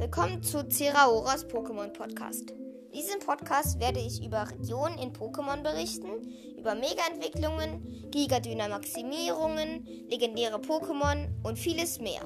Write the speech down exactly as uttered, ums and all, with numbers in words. Willkommen zu Zeraoras Pokémon-Podcast. In diesem Podcast werde ich über Regionen in Pokémon berichten, über Mega-Entwicklungen, Giga-Dynamaximierungen, legendäre Pokémon und vieles mehr.